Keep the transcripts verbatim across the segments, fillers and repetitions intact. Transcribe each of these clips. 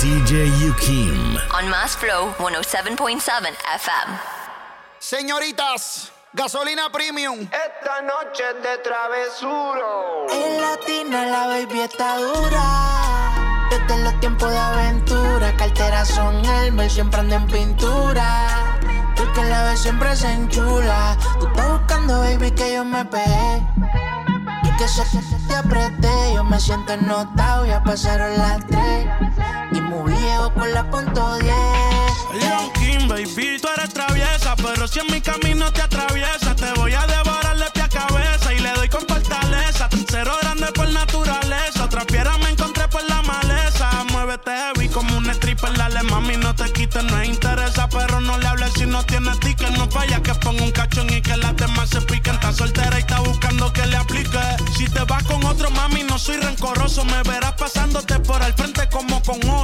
D J Yu Kim on Mass Flow one oh seven point seven F M. Señoritas, gasolina premium. Esta noche es de travesuro. En Latina la baby está dura. Desde los tiempos de aventura, carteras son Elmer, siempre ando en pintura. El que la ve siempre se enchula. Tú estás buscando, baby, que yo me pegué. Y que se te apreté. Yo me siento ennotado, ya pasaron las tres. Y muy viejo por la punto diez. León King, baby, tú eres traviesa. Pero si en mi camino te atraviesas, te voy a devorar de pie a cabeza. Y le doy con fortaleza. Tercero grande por naturaleza. Otra fiera me encontré por la maleza. Muévete heavy como un stripper. Dale, mami, no te quites, no interesa. Pero no le hables si no tienes ticket. No vayas que ponga un cachón y que las demás se piquen. Está soltera y está buscando que le aplique. Si te vas con otro, mami, no soy rencoroso. Me verás pasándote por el frente como con ocho.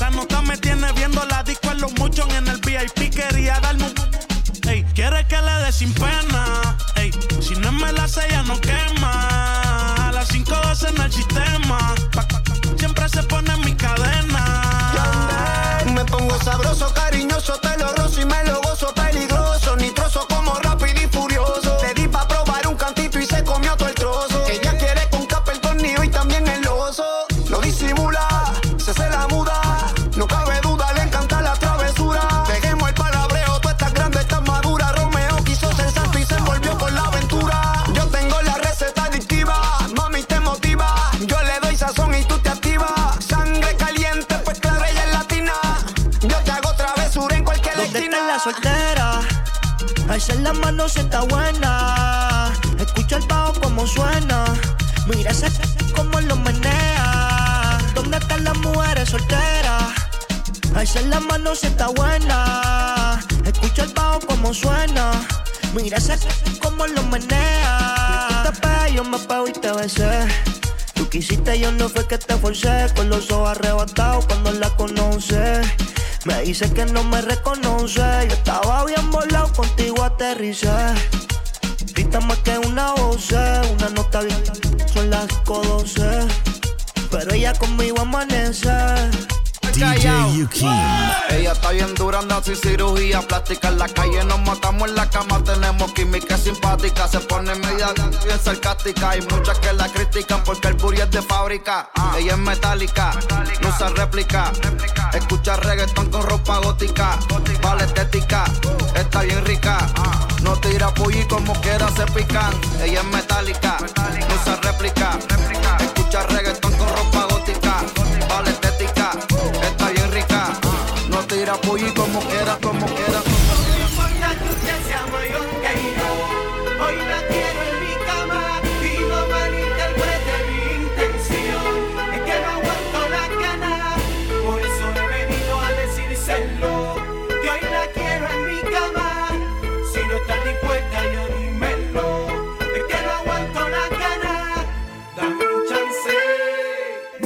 La nota me tiene viendo la disco en los muchos. En el V I P quería darme un... Ey, quiere que le dé sin pena. Ey, si no me la hace ya no quema. A las cinco doce en el sistema. Siempre se pone en mi cadena. Me pongo sabroso, cariñoso, te lo rozo y me lo gozo peligroso. Nitroso como rápido y furioso. Le di pa' probar un cantito y se comió todo el trozo. Ella quiere con capa el tornillo y también el oso. Lo disimula, se hace la muda. No cabe duda, le encanta la travesura. Dejemos el palabreo, tú estás grande, estás madura. Romeo quiso ser santo y se volvió por la aventura. Yo tengo la receta adictiva, mami te motiva. Yo le doy sazón y tú te soltera, alzar la mano si está buena. Escucha el bajo como suena. Mira ese como lo menea. ¿Dónde están las mujeres solteras? Alzar la mano si está buena. Escucha el bajo como suena. Mira ese como lo menea. Tú te pegas, yo me pego y te besé. Tú quisiste, yo no fue que te forcé. Con los ojos arrebatados cuando la conoce. Me dice que no me reconoce. Yo estaba bien volado, contigo aterricé. Grita más que una voz, una nota bien, son las cinco doce. Pero ella conmigo amanece. D J Yu Kim. Ella está bien dura, anda sin cirugía plástica. En la calle nos matamos, en la cama tenemos química simpática. Se pone media bien sarcástica. Hay muchas que la critican porque el booty es de fábrica. Ella es metálica, no usa réplica. Escucha reggaeton con ropa gótica. Vale estética, está bien rica. No tira pulli como quiera se pican. Ella es metálica, no usa réplica. Escucha reggaeton con ropa gótica. Vale estética, está bien rica. No tira pulli como quiera, como quiera. Por la lluvia se ha mayor que yo. Hoy la quiero en mi cama. Y no malinterprete mi intención. Es que no aguanto las ganas. Por eso he venido a decírselo. Que hoy la quiero en mi cama. Si no estás dispuesta, yo dímelo. Es que no aguanto las ganas. Dame un chance.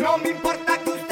No me importa. Porque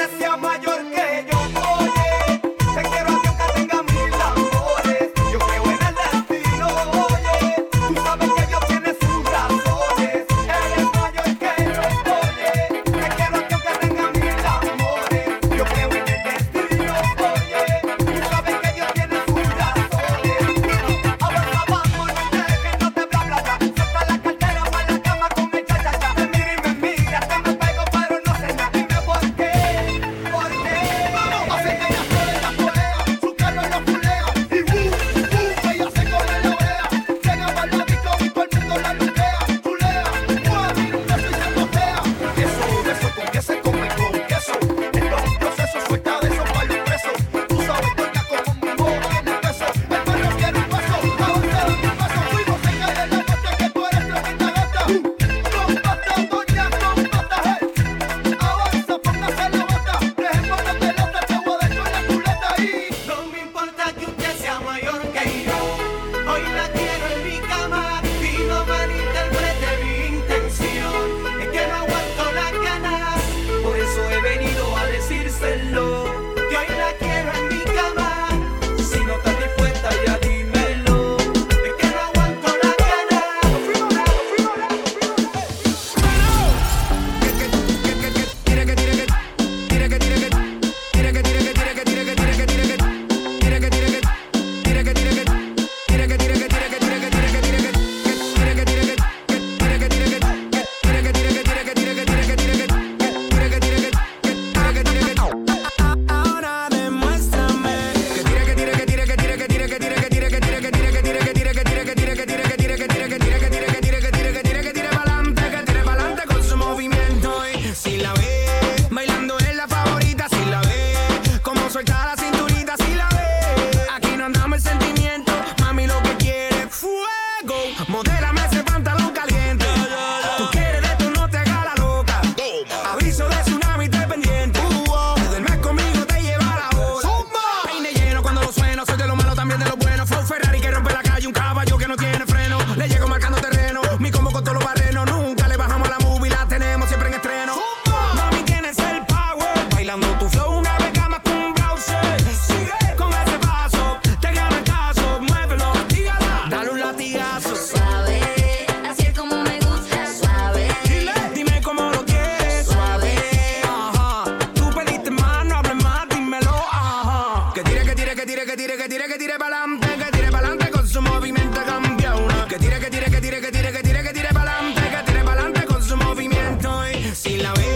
Tu flow una vez que me acostumbrase, sigue con ese paso, te gana el caso, muévelo, dígala, dale un latigazo. Suave, así es como me gusta, suave. Dile, dime cómo lo quieres, suave. Ajá, tú pediste más, no hables más, dímelo, ajá. Que tire, que tire, que tire, que tire, que tire, que tire pa'lante, que tire pa'lante con su movimiento cambia una. Que tire, que tire, que tire, que tire, que tire, que tire pa'lante, que tire pa'lante con su movimiento y si la ve.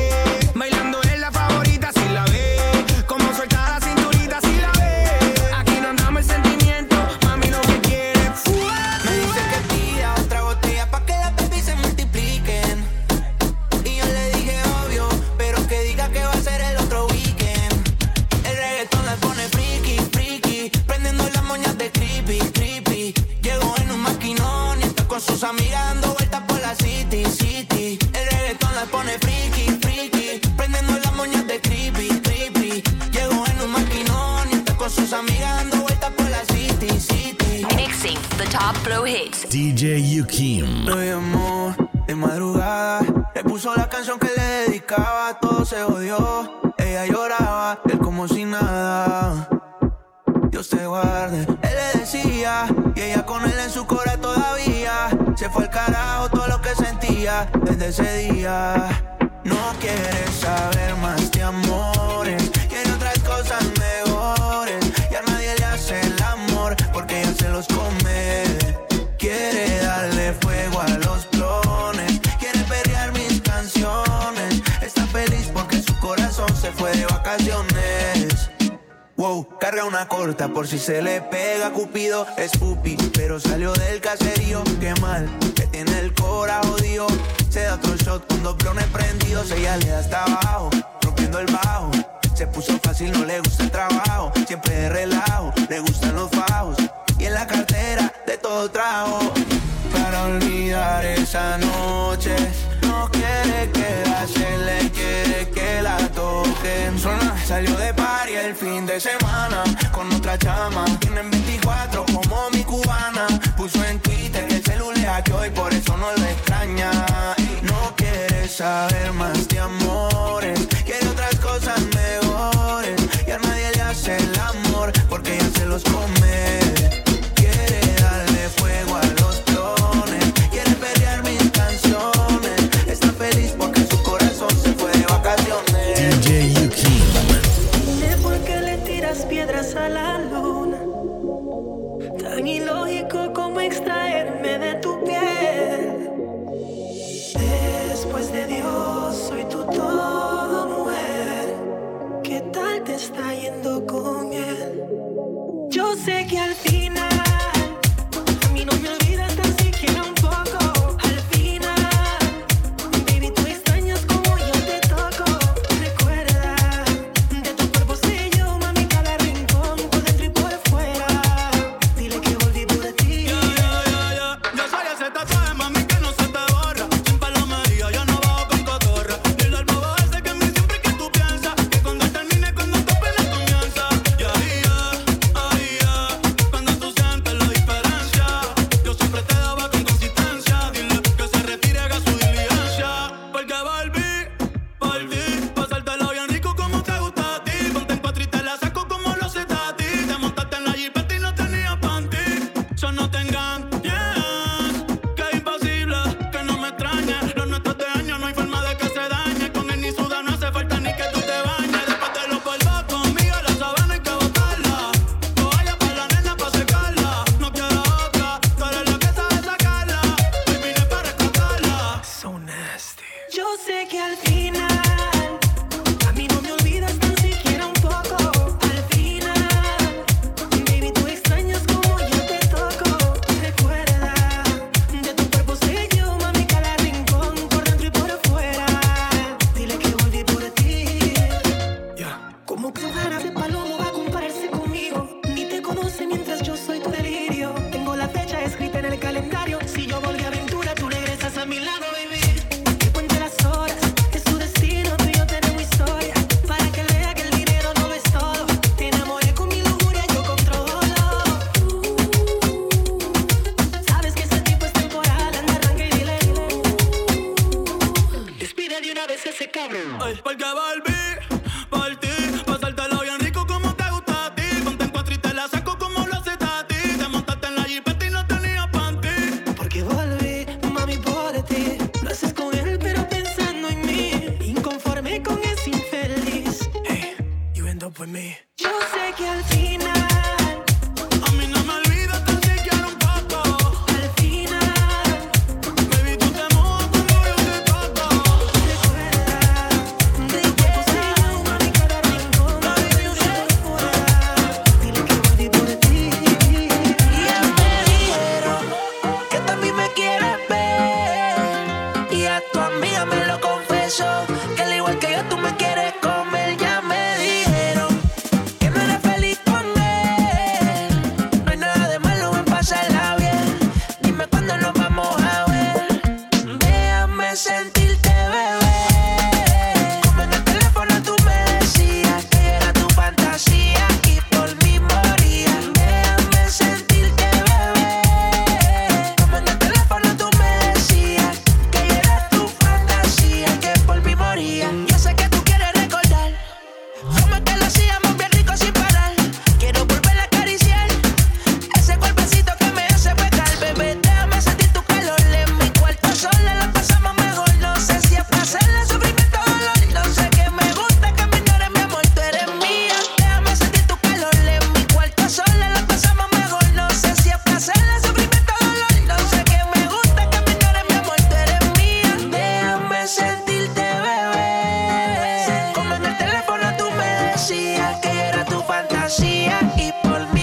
D J Yu Kim. Lo llamó de madrugada, le puso la canción que le dedicaba, todo se odió, ella lloraba, él como si nada, Dios te guarde. Él le decía, y ella con él en su cora todavía, se fue al carajo todo lo que sentía, desde ese día. No quieres saber más de amores, quiere otras cosas mejores, y a nadie le hace el amor, porque ella se los come. Quiere darle fuego a los clones, quiere perrear mis canciones, está feliz porque su corazón se fue de vacaciones. Wow, carga una corta por si se le pega. Cupido es pupi, pero salió del caserío. Qué mal, que tiene el cora jodido. Se da otro shot con dos blones prendidos. Ella le da hasta abajo, rompiendo el bajo. Se puso fácil, no le gusta el trabajo. Siempre de relajo, le gustan los fajos. Y en la cartera de todo trajo. Para olvidar esa noche, no quiere quedársele, quiere que la toquen. Suena, salió de party el fin de semana con otra chama. Tienen veinticuatro como mi cubana. Puso en Twitter que el celular hackeó y por eso no lo extraña. No quiere saber más de amores, quiere otras cosas mejores. Y a nadie le hace el amor porque ella se los come. Fuego a los clones, quiere pelear mis canciones, está feliz porque su corazón se fue de vacaciones. D J Yu Kim. Dime por qué le tiras piedras a la luna, tan ilógico como extraerme de tu piel. Después de Dios soy tu todo, mujer. ¿Qué tal te está yendo con él? Yo sé que al final no me olvidas tan siquiera un poco. Al final, baby, tú extrañas como yo te toco. Recuerda, de tu cuerpo sé yo, mami, cada rincón, por dentro y por fuera. Dile que volví por ti. Ya, ya, ya, ya. Ya soy ese tatuaje, mami, que no se te borra. Sin palomería, yo no bajo con cotorra. Ni el albobo ese que me siempre que tú piensas. Que cuando termine, cuando tope la confianza. Ya, ya, ay, ya. Cuando tú sientes lo diferente. Porque volví por ti. with me. Yo sé que al final a mí no me olvidas tan siquiera un poco. Al final, baby, tú te mojas cuando yo te toco. Recuerda, de que soy una ni cara ninguna. Dile que volví por ti. Y ya me dijeron que también me quieres ver. Y a tu amiga me lo confesó, que al igual que yo tú me quieres comer. Ya me dijeron que no eres feliz con él. No hay nada de malo en pasarla bien. Dime cuándo nos vamos a ver. Déjame sentirte, bebé. Como en el teléfono tú me decías que era tu fantasía y por mí moría. Déjame sentirte, bebé. Como en el teléfono tú me decías que era tu fantasía que por mí moría. Yo sé que tú quieres recordar cómo es que lo hacíamos bien rico sin parar. Quiero volver a acariciar ese cuerpecito que me hace pecar. Bebé, déjame sentir tu calor en mi cuarto. Sola la pasamos mejor. No sé si es placer, el sufrimiento o dolor. No sé qué me gusta, que me ignores, mi amor. Tú eres mía. Déjame sentir tu calor en mi cuarto. Sola la pasamos mejor. No sé si es placer, el sufrimiento o dolor. No sé qué me gusta, que me ignores, mi amor. Tú eres mía. Déjame sentirte, bebé. Como en el teléfono tú me decías que era tu fantasía y por mí moría. Déjame sentirte, bebé. Como en el teléfono tú me decías que era tu fantasía que por mí moría. Mixing the top pro hits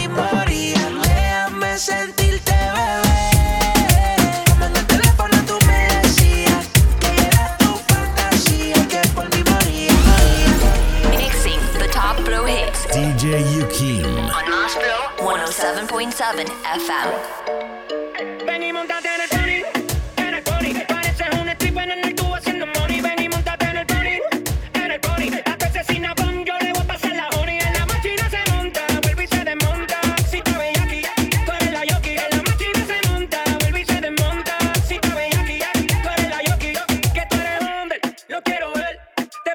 D J Yu Kim. on Mass Flow one oh seven point seven F M. Ven y montate en el pony, en el pony. Pareces un stripper en el tubo haciendo money. Ven y montate en el pony, en el pony. A tu asesina pon, yo le voy a pasar la honey. En la máquina se monta, vuelve y se desmonta. Si te veía aquí, tú eres la yoki. En la máquina se monta, vuelve y se desmonta. Si te veía aquí, tú eres la yoki. Que tú eres under, lo quiero ver. Te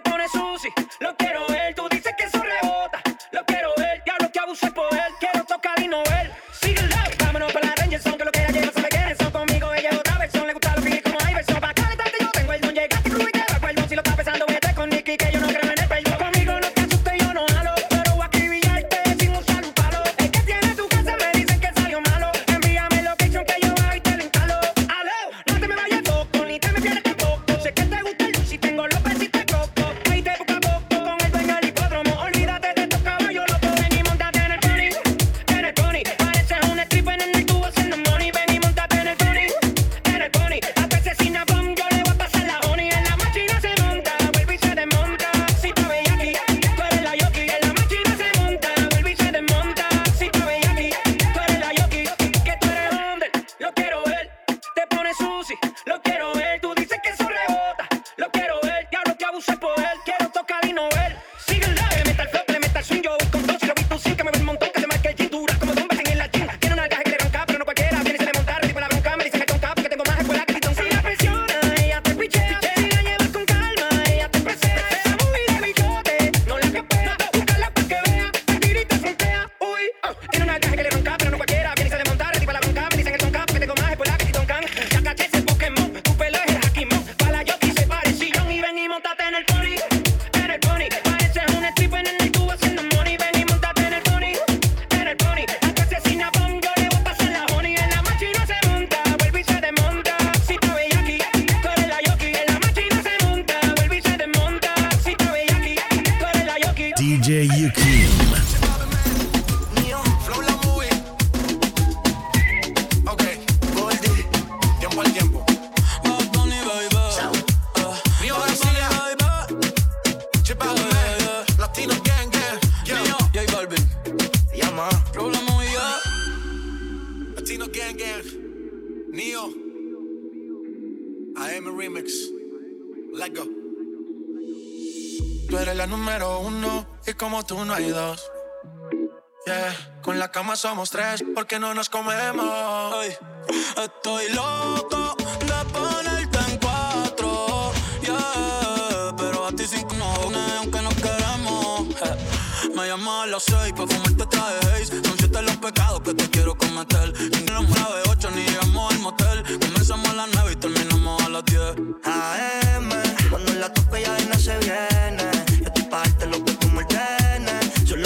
pones sushi, lo quiero ver. Tú dices que eso rebota, lo quiero ver. Diablo que abuso el poder, quiero tocar y no ver. Síguela, vámonos para la Ranger Zone, que lo que ella lleva se me quiere. Son conmigo, ella es otra versión, le gusta lo fingir como Iverson. Pa' calentarte yo tengo el don, llegaste tú y te va perdón. Si lo estás pensando, vete con Nicky, que yo no creo en el perdón. Conmigo no te asustes, yo no jalo, pero voy a acribillarte sin usar un palo. El que tiene tu casa me dicen que salió malo. Envíame location que yo voy y te lo instalo. Aló, no te me vayas loco, ni te me pierdas tampoco. Sé que te gusta el si tengo los besitos de coco. Ahí te poco a poco, con el dueño al hipódromo. Olvídate de estos caballos locos. Ven y montate en el pony, en el pony. Pareces un stripper en el tubo haciendo money. Ven y montate en el pony, en el pony. A tu asesina pon, yo le voy a pasar la honey. En la máquina se monta, vuelve y se desmonta. Si te veía aquí, tú eres la yoki. En la máquina se monta, vuelve y se desmonta. Si te veía aquí, tú eres la yoki. Que tú eres under, lo quiero ver. Te pones sushi, lo quiero ver. Tú dices que eso rebota, lo quiero ver. Diablo que abuso el poder, quiero tocar y no ver. Síguela, le meta el flop, le meta el swing. Yo busco un dos, si lo vi tú sin que me ve un montón. Que se marque el jean, dura como bombas en la jean. Tiene una alcaje que le ronca, pero no cualquiera. Viene y se le monta, tipo la bronca. Me dice que tonta, porque tengo más escuela que Titón. Si la presiona, ella te pichea. Si la llevas con calma, ella te presea. Esa movie de bichote, no la capea. Búscala pa' que vea, la tirita frontea. Uy, ah, tiene una alcaje que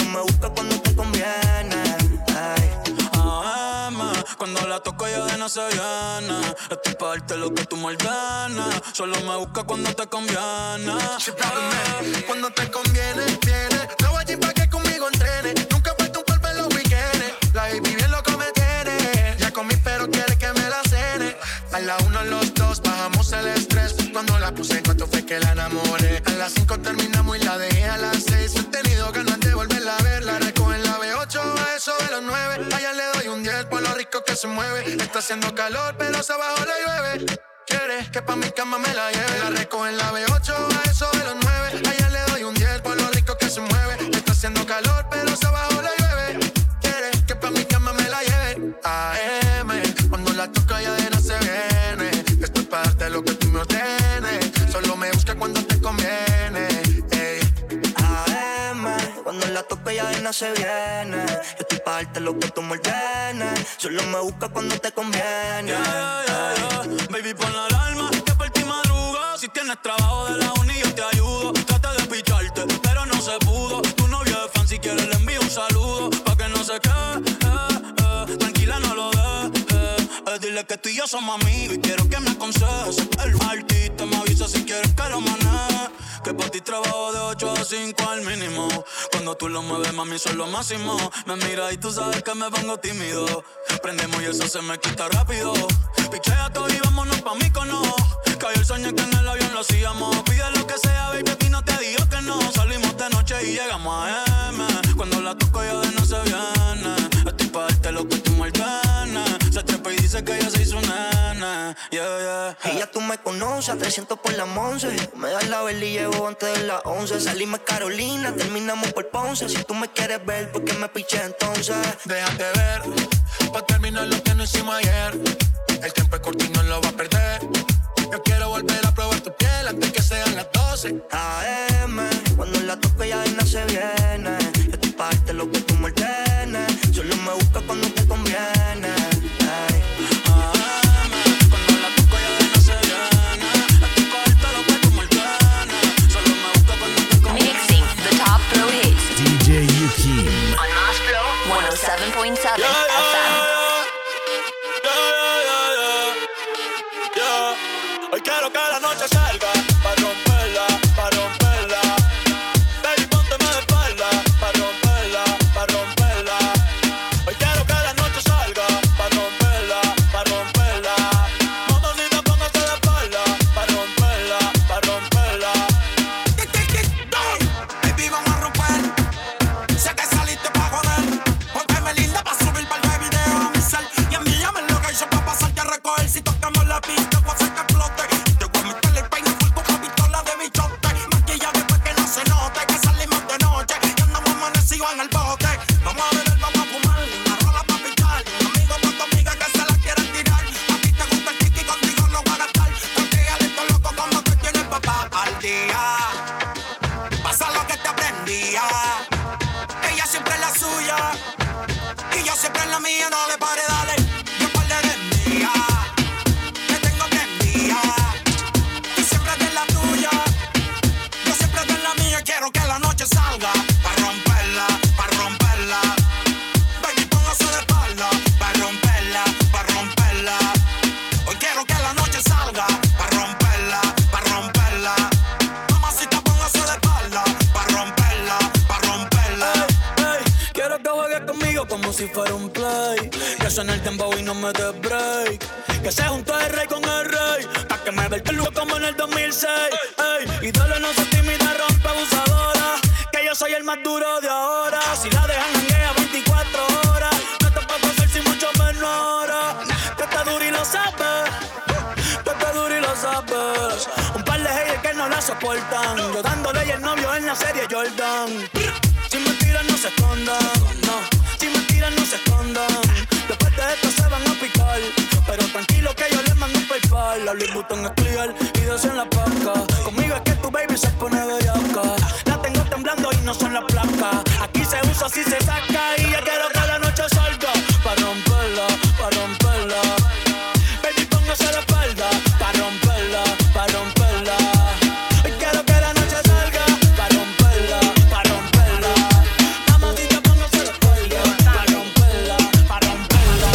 le ronca, pero no cualquiera. Viene y se le monta, tipo la bronca. Me dicen que tonta, porque tengo más escuela que Titón. Ya caché ese Pokémon, tu pelo es el Hakimon. Para la yoki se parecillón. Y ven y montate en el pony, en el pony. Pareces un stripper en el tubo haciendo money. Ven y montate en el pony, en el pony. A tu asesina pon, yo le voy a pasar la honey. En la máquina se monta, vuelve y se desmonta. Si te veía aquí, tú eres la yoki. En la máquina se monta, vuelve y se desmonta. Si te veía aquí, tú eres la yoki. D J Yu Kim. Mío, flow la movie. Ok, Goldie, tiempo al tiempo. Bad Bunny, baby. Mío, Brasilia, Chip out, baby. Latino gang, gang. Mío, J Balvin. Llama. Flow la movie, yeah. Latino gang, gang. Neo. I am a remix. Let go. Tú eres la número uno y como tú no hay dos. Yeah. Con la cama somos tres porque no nos comemos. Ay, estoy loco de ponerte en cuatro. Yeah. Pero a ti sí que nos une, aunque nos queremos. Eh. Me llamas a las seis pa' fumarte traje haze. Son siete los pecados que te quiero cometer. Ni los nueve, ocho, ni llegamos al motel. Comenzamos a las nueve y terminamos a las diez. A M, cuando la toco ya no se viene. Yo estoy pa' darte lo que tú me ordenes. Solo la toco y ella no se viene. Estoy pa' darte lo que tú me ordenas. Solo me busca cuando te conviene. Eh, cuando te conviene, viene. No voy a ir pa' que conmigo entrene. Nunca falta un polvo en los weekendes. La baby bien loco me tiene. Ya comí pero quiere que me la cene. A la una los dos bajamos el estrés. Cuando la puse en cuatro fue que la enamoré. A las cinco terminamos y la dejé a las seis. He tenido ganas de volverla a ver. La recojo en la be ocho a eso de los nueve. A ella le doy un diez por lo rico que se mueve. Está haciendo calor pero se abajo la llueve. Quiere que pa' mi cama me la lleve. La recojo en la be ocho a eso de los nueve. A ella le doy un diez por lo rico que se mueve. Está haciendo calor pero se abajo la llueve. Quiere que pa' mi cama me la lleve. A M, cuando la toca ya de no se viene. Estoy pa' darte lo que tú me ordenes. Solo me busca cuando te conviene. Cuando la tope ya no se viene. Yo estoy pa' darte lo que tú me ordenes. Solo me busca cuando te conviene. Yeah, yeah, yeah. Baby, pon la alarma, que por ti madruga. Si tienes trabajo de la uni yo te ayudo. Trata de picharte, pero no se pudo. Tu novio es fan, si quieres le envío un saludo. Pa' que no se quede, eh, eh. Tranquila, no lo dejes. Eh, dile que tú y yo somos amigos y quiero que me aconsejes. El artista me avisa si quieres que lo maneje. Que pa' ti trabajo de ocho a cinco al mínimo. Cuando tú lo mueves, mami, soy lo máximo. Me mira y tú sabes que me pongo tímido. Prendemos y eso se me quita rápido. Pichea todo y vámonos pa' Mícono. Cayó el sueño que en el avión lo hacíamos. Pide lo que sea, baby, a ti no te digo que no. Salimos de noche y llegamos a M. Cuando la toco ya de no se viene. Estoy pa' darte lo que tú me ordenes. Se trepa y dice que ya se hizo nana. Yeah, yeah, yeah. Y ya tú me conoces, trescientos por las once. Me das la vela y llevo antes de las once. Salimos Carolina, terminamos por Ponce. Si tú me quieres ver, ¿por qué me piché entonces? Déjate ver, pa' terminar lo que no hicimos ayer. El tiempo es corto y no lo va a perder. Yo quiero volver a probar tu piel antes que sean las doce. A M, cuando la toco ya no se viene. Yo estoy pa' darte lo que tú me ordenes. Solo me buscas cuando te conviene. D J Yu Kim on Mass Flow one oh seven point seven yeah, yeah, F M. Yeah, yeah, yeah, yeah. Hoy quiero que la noche salga pa' romperla, pa' romperla. Baby, pónteme de espalda pa' romperla, pa' romperla. Hoy quiero que la noche salga pa' romperla, pa' romperla. Motorita, póngase de espalda pa' romperla, pa' romperla. Baby, vamos a romper. Sé que saliste pa' joder, ponte linda pa' subir pa'l de video a mi cel. Y envíame lo que yo pa' pasarte a recoger. Si tocamos la pista, voy a hacer que explote. Te voy a meterle el peine full con la pistola de bichote. Maquilla después que no se note, que salimos de noche y andamos amanecidos en el bote. Vamos a beber, vamos a fumar, una rola pa' pichar. Amigos con tu amiga que se la quieren tirar. A ti te gusta el chiqui, contigo no voy a gastar. Tranquilale esto loco como que tienes papá al día. Pasa lo que te aprendía. Ella siempre es la suya y yo siempre es la mía. No le pare, dale. Yo un par de eres mía, te tengo prendida. Tú siempre eres la tuya, yo siempre eres la mía. Quiero que la noche salga pa' romperla, pa' romperla. Baby, póngase de espalda pa' romperla, pa' romperla. Hoy quiero que la noche salga pa' romperla, pa' romperla. Mamacita, póngase de espalda pa' romperla, pa' romperla. Ey, quiero que juegues conmigo como si fuera un play. Que suene el dembow y no me dé break. Que se junto el rey con el rey. Pa' que me vea el pelo como en el dos mil seis. Ey, ídolo no soy tímida, rompe abusadora. Que yo soy el más duro de ahora. Si la dejan janguea veinticuatro horas. No te puedo hacer sin mucho menos ahora. Que está duro y lo sabes. Que está duro y lo sabes. Un par de haters que no la soportan. Yo dándole y el novio en la serie Jordan. Si me tiran no se escondan. No se escondan, después de esto se van a picar. Pero tranquilo que yo les mando un paypal. La Louis Vuitton es clear y dos en la paca. Conmigo es que tu baby se pone bellaca. La tengo temblando y no son las placas. Aquí se usa si se saca y ya quiero que la noche salga pa' romperla, pa' romperla. Baby, póngase la espalda pa' romperla, pa' romperla. Hoy quiero que la noche salga pa' romperla, pa' romperla. Mamacita, póngase la espalda. Para romperla, para romperla.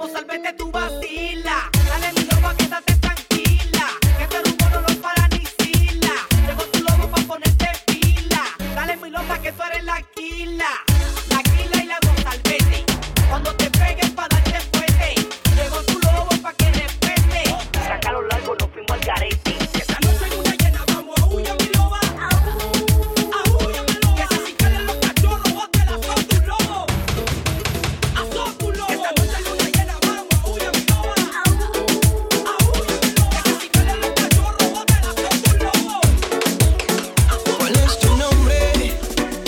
vamos, sálvete tu vacila. Dale mi loba, quédate tranquila. Que este rumbo no lo para ni sila. Llegó tu lobo pa' ponerte pila. Dale mi loba, que tú eres la quila. La quila y la voz, sálvete. Cuando te pegues pa' darte fuerte. Llegó tu lobo pa' que respete. Saca lo largo, nos fuimos al garete.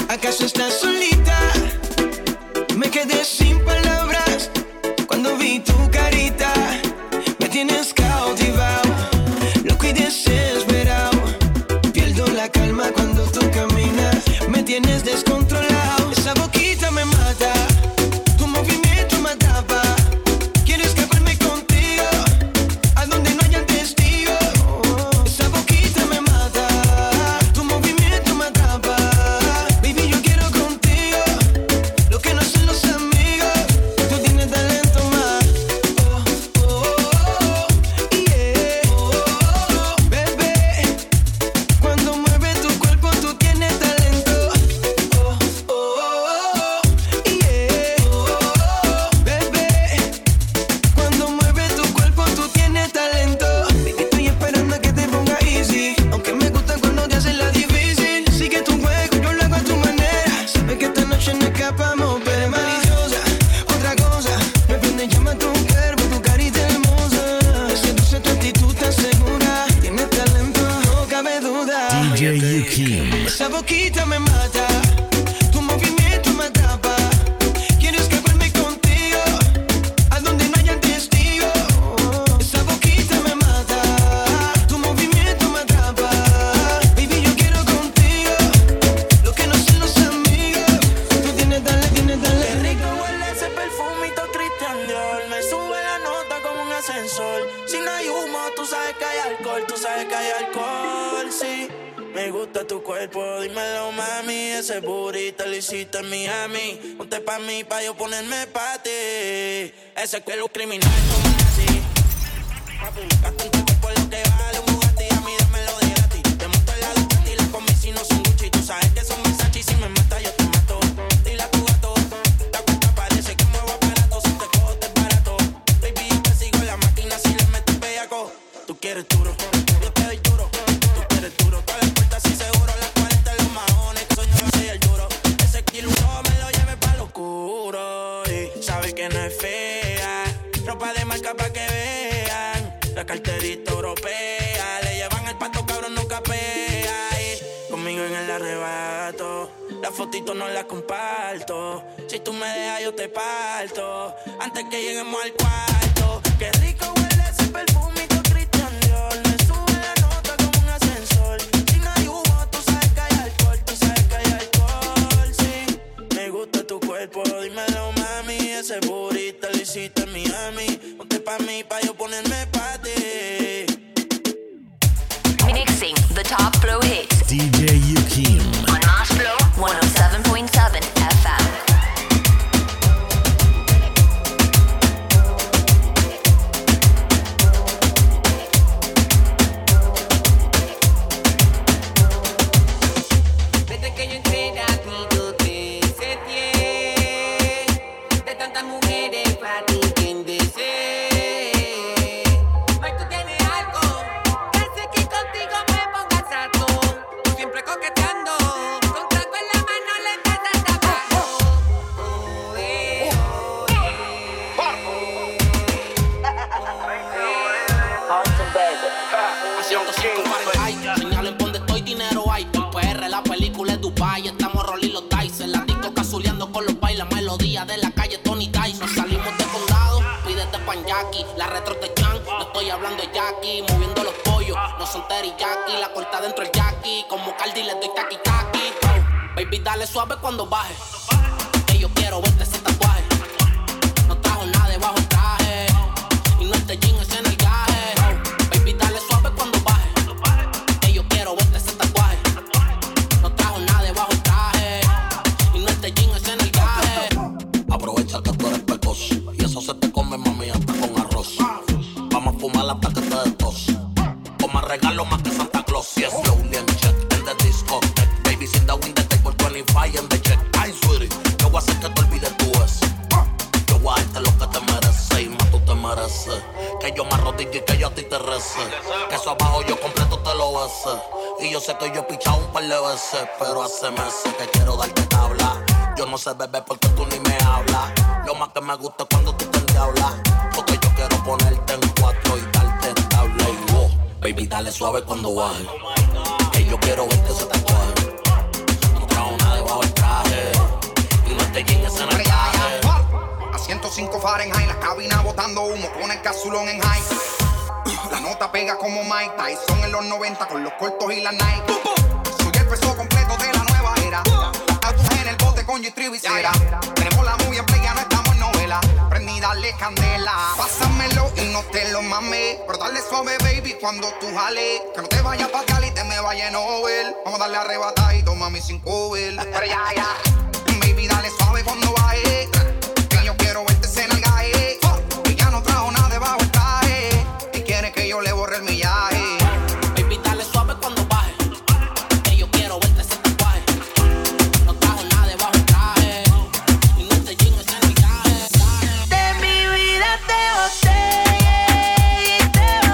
¿Acaso estás solita? Me quedé sin palabras cuando vi tu carita. Me tienes cautivado, loco y desesperado. Pierdo la calma cuando tú caminas. Me tienes descontrolado. Esa boquita me mata, tu movimiento me atrapa. Quiero escaparme contigo a donde no haya testigo. Esa boquita me mata, tu movimiento me atrapa. D J Yu Kim. Esa boquita me mata, tu movimiento me atrapa. Quiero escaparme contigo a donde no haya testigo. Esa boquita me mata, tu movimiento me atrapa. Baby, yo quiero contigo lo que no hacen los amigos. Tú tienes, dale, tienes, dale. Qué rico huele ese perfumito Christian Dior. Me sube la nota como un ascensor. Si no hay humo, tú sabes que hay alcohol. Tú sabes que hay alcohol, sí. Me gusta tu cuerpo, dímelo mami, ese booty te lo hiciste en Miami. Ponte pa' mí, pa' yo ponerme pa' ti. Ese cuerpo criminal no es así. Papi, gasta un poco por lo que vale un Bugatti, a mí dámelo de gratis. Te monto en la Ducati, la comí si no son Gucci. Tú sabes que son Versace y si me mata yo te mato. Dile a tu gato, la cuenta parece que muevo aparato. Si te cojo te barato, baby yo te sigo la máquina si le metes bellaco. Tú quieres duro, yo te doy duro. Tú quieres duro, todas las puertas y seguro. Las cuarenta los mahones, que soy yo, soy el duro. Ese kilo me lo lleve pa' lo oscuro. Y sabes que no es fea, ropa de marca pa' que vean. La carterita europea, le llevan al pato, cabrón, nunca pea. Y conmigo en el arrebato, las fotitos no las comparto. Si tú me dejas yo te parto, antes que lleguemos al cuarto. Qué rico huele ese perfume. Dímelo, mami, ese booty te lo hiciste en Miami. Ponte pa' mí, pa' yo ponerme pa' ti. Mixing the top flow hits. D J Yu Kim. On Mass Flow one oh seven point seven F M. De la calle Tony Tyson, salimos de condado, pídete pan Jackie, la retro te chan, no estoy hablando de Jackie, moviendo los pollos, no son Terry Jackie, la corta dentro el Jackie, como Cardi le doy taqui taqui, oh, baby dale suave cuando baje, que yo quiero verte ese tatuaje, no trajo nada debajo el traje, y no este jean es en el gaje, oh, baby dale suave cuando baje, que yo quiero verte ese tatuaje, no trajo nada debajo el traje, y no este jean es en el gaje. Aprovecha que tú eres precoz y eso se te come, mami. hasta con arroz. Vamos a fumar hasta que te de tos. O más regalo más que Santa Claus. Si es lonely and check in the discotheque. Baby sit down in the table twenty-five and the check. Ay, sweetie, yo voy a hacer que te olvides tú es. Yo voy a darte lo que te mereces y más tú te mereces. Que yo me arrodille y que yo a ti te rece. Que eso abajo yo completo te lo besé. Y yo sé que yo he pichado un par de veces, pero hace meses que quiero darte tabla. Yo no sé, bebé, porque tú ni me hablas. Lo más que me gusta es cuando tú te endiablas. Porque yo quiero ponerte en cuatro y darte tabla y vos. Baby, dale suave cuando baje. Que yo quiero verte ese tatuaje. No trajo nada debajo del traje. Y no te llegues en el traje. A ciento cinco Fahrenheit, la cabina botando humo con el casulón en high. La nota pega como Mike Tyson en los noventa con los cortos y la Nike. Soy el peso completo de la nueva era. Autos en el bote con G-Trib y cera. Tenemos la movie en play, ya no estamos en novela. Prendí, dale candela. Pásamelo y no te lo mames. Pero dale suave, baby, cuando tú jales. Que no te vayas pa' Cali y te me vayas en over. Vamos a darle arrebatar y toma mi sin cover. Pero ya, ya. Baby, dale suave cuando baje. Que yo quiero verte en el gaje. Que ya no trajo nada debajo el traje. Que yo le borré el millaje. Baby, dale suave cuando baje. Que yo quiero verte ese tatuaje. No trajo nada debajo del traje. Y no te lleno ese millaje. De mi vida te boté. Baby,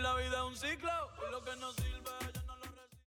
la vida es un ciclo, es lo que nos sirve.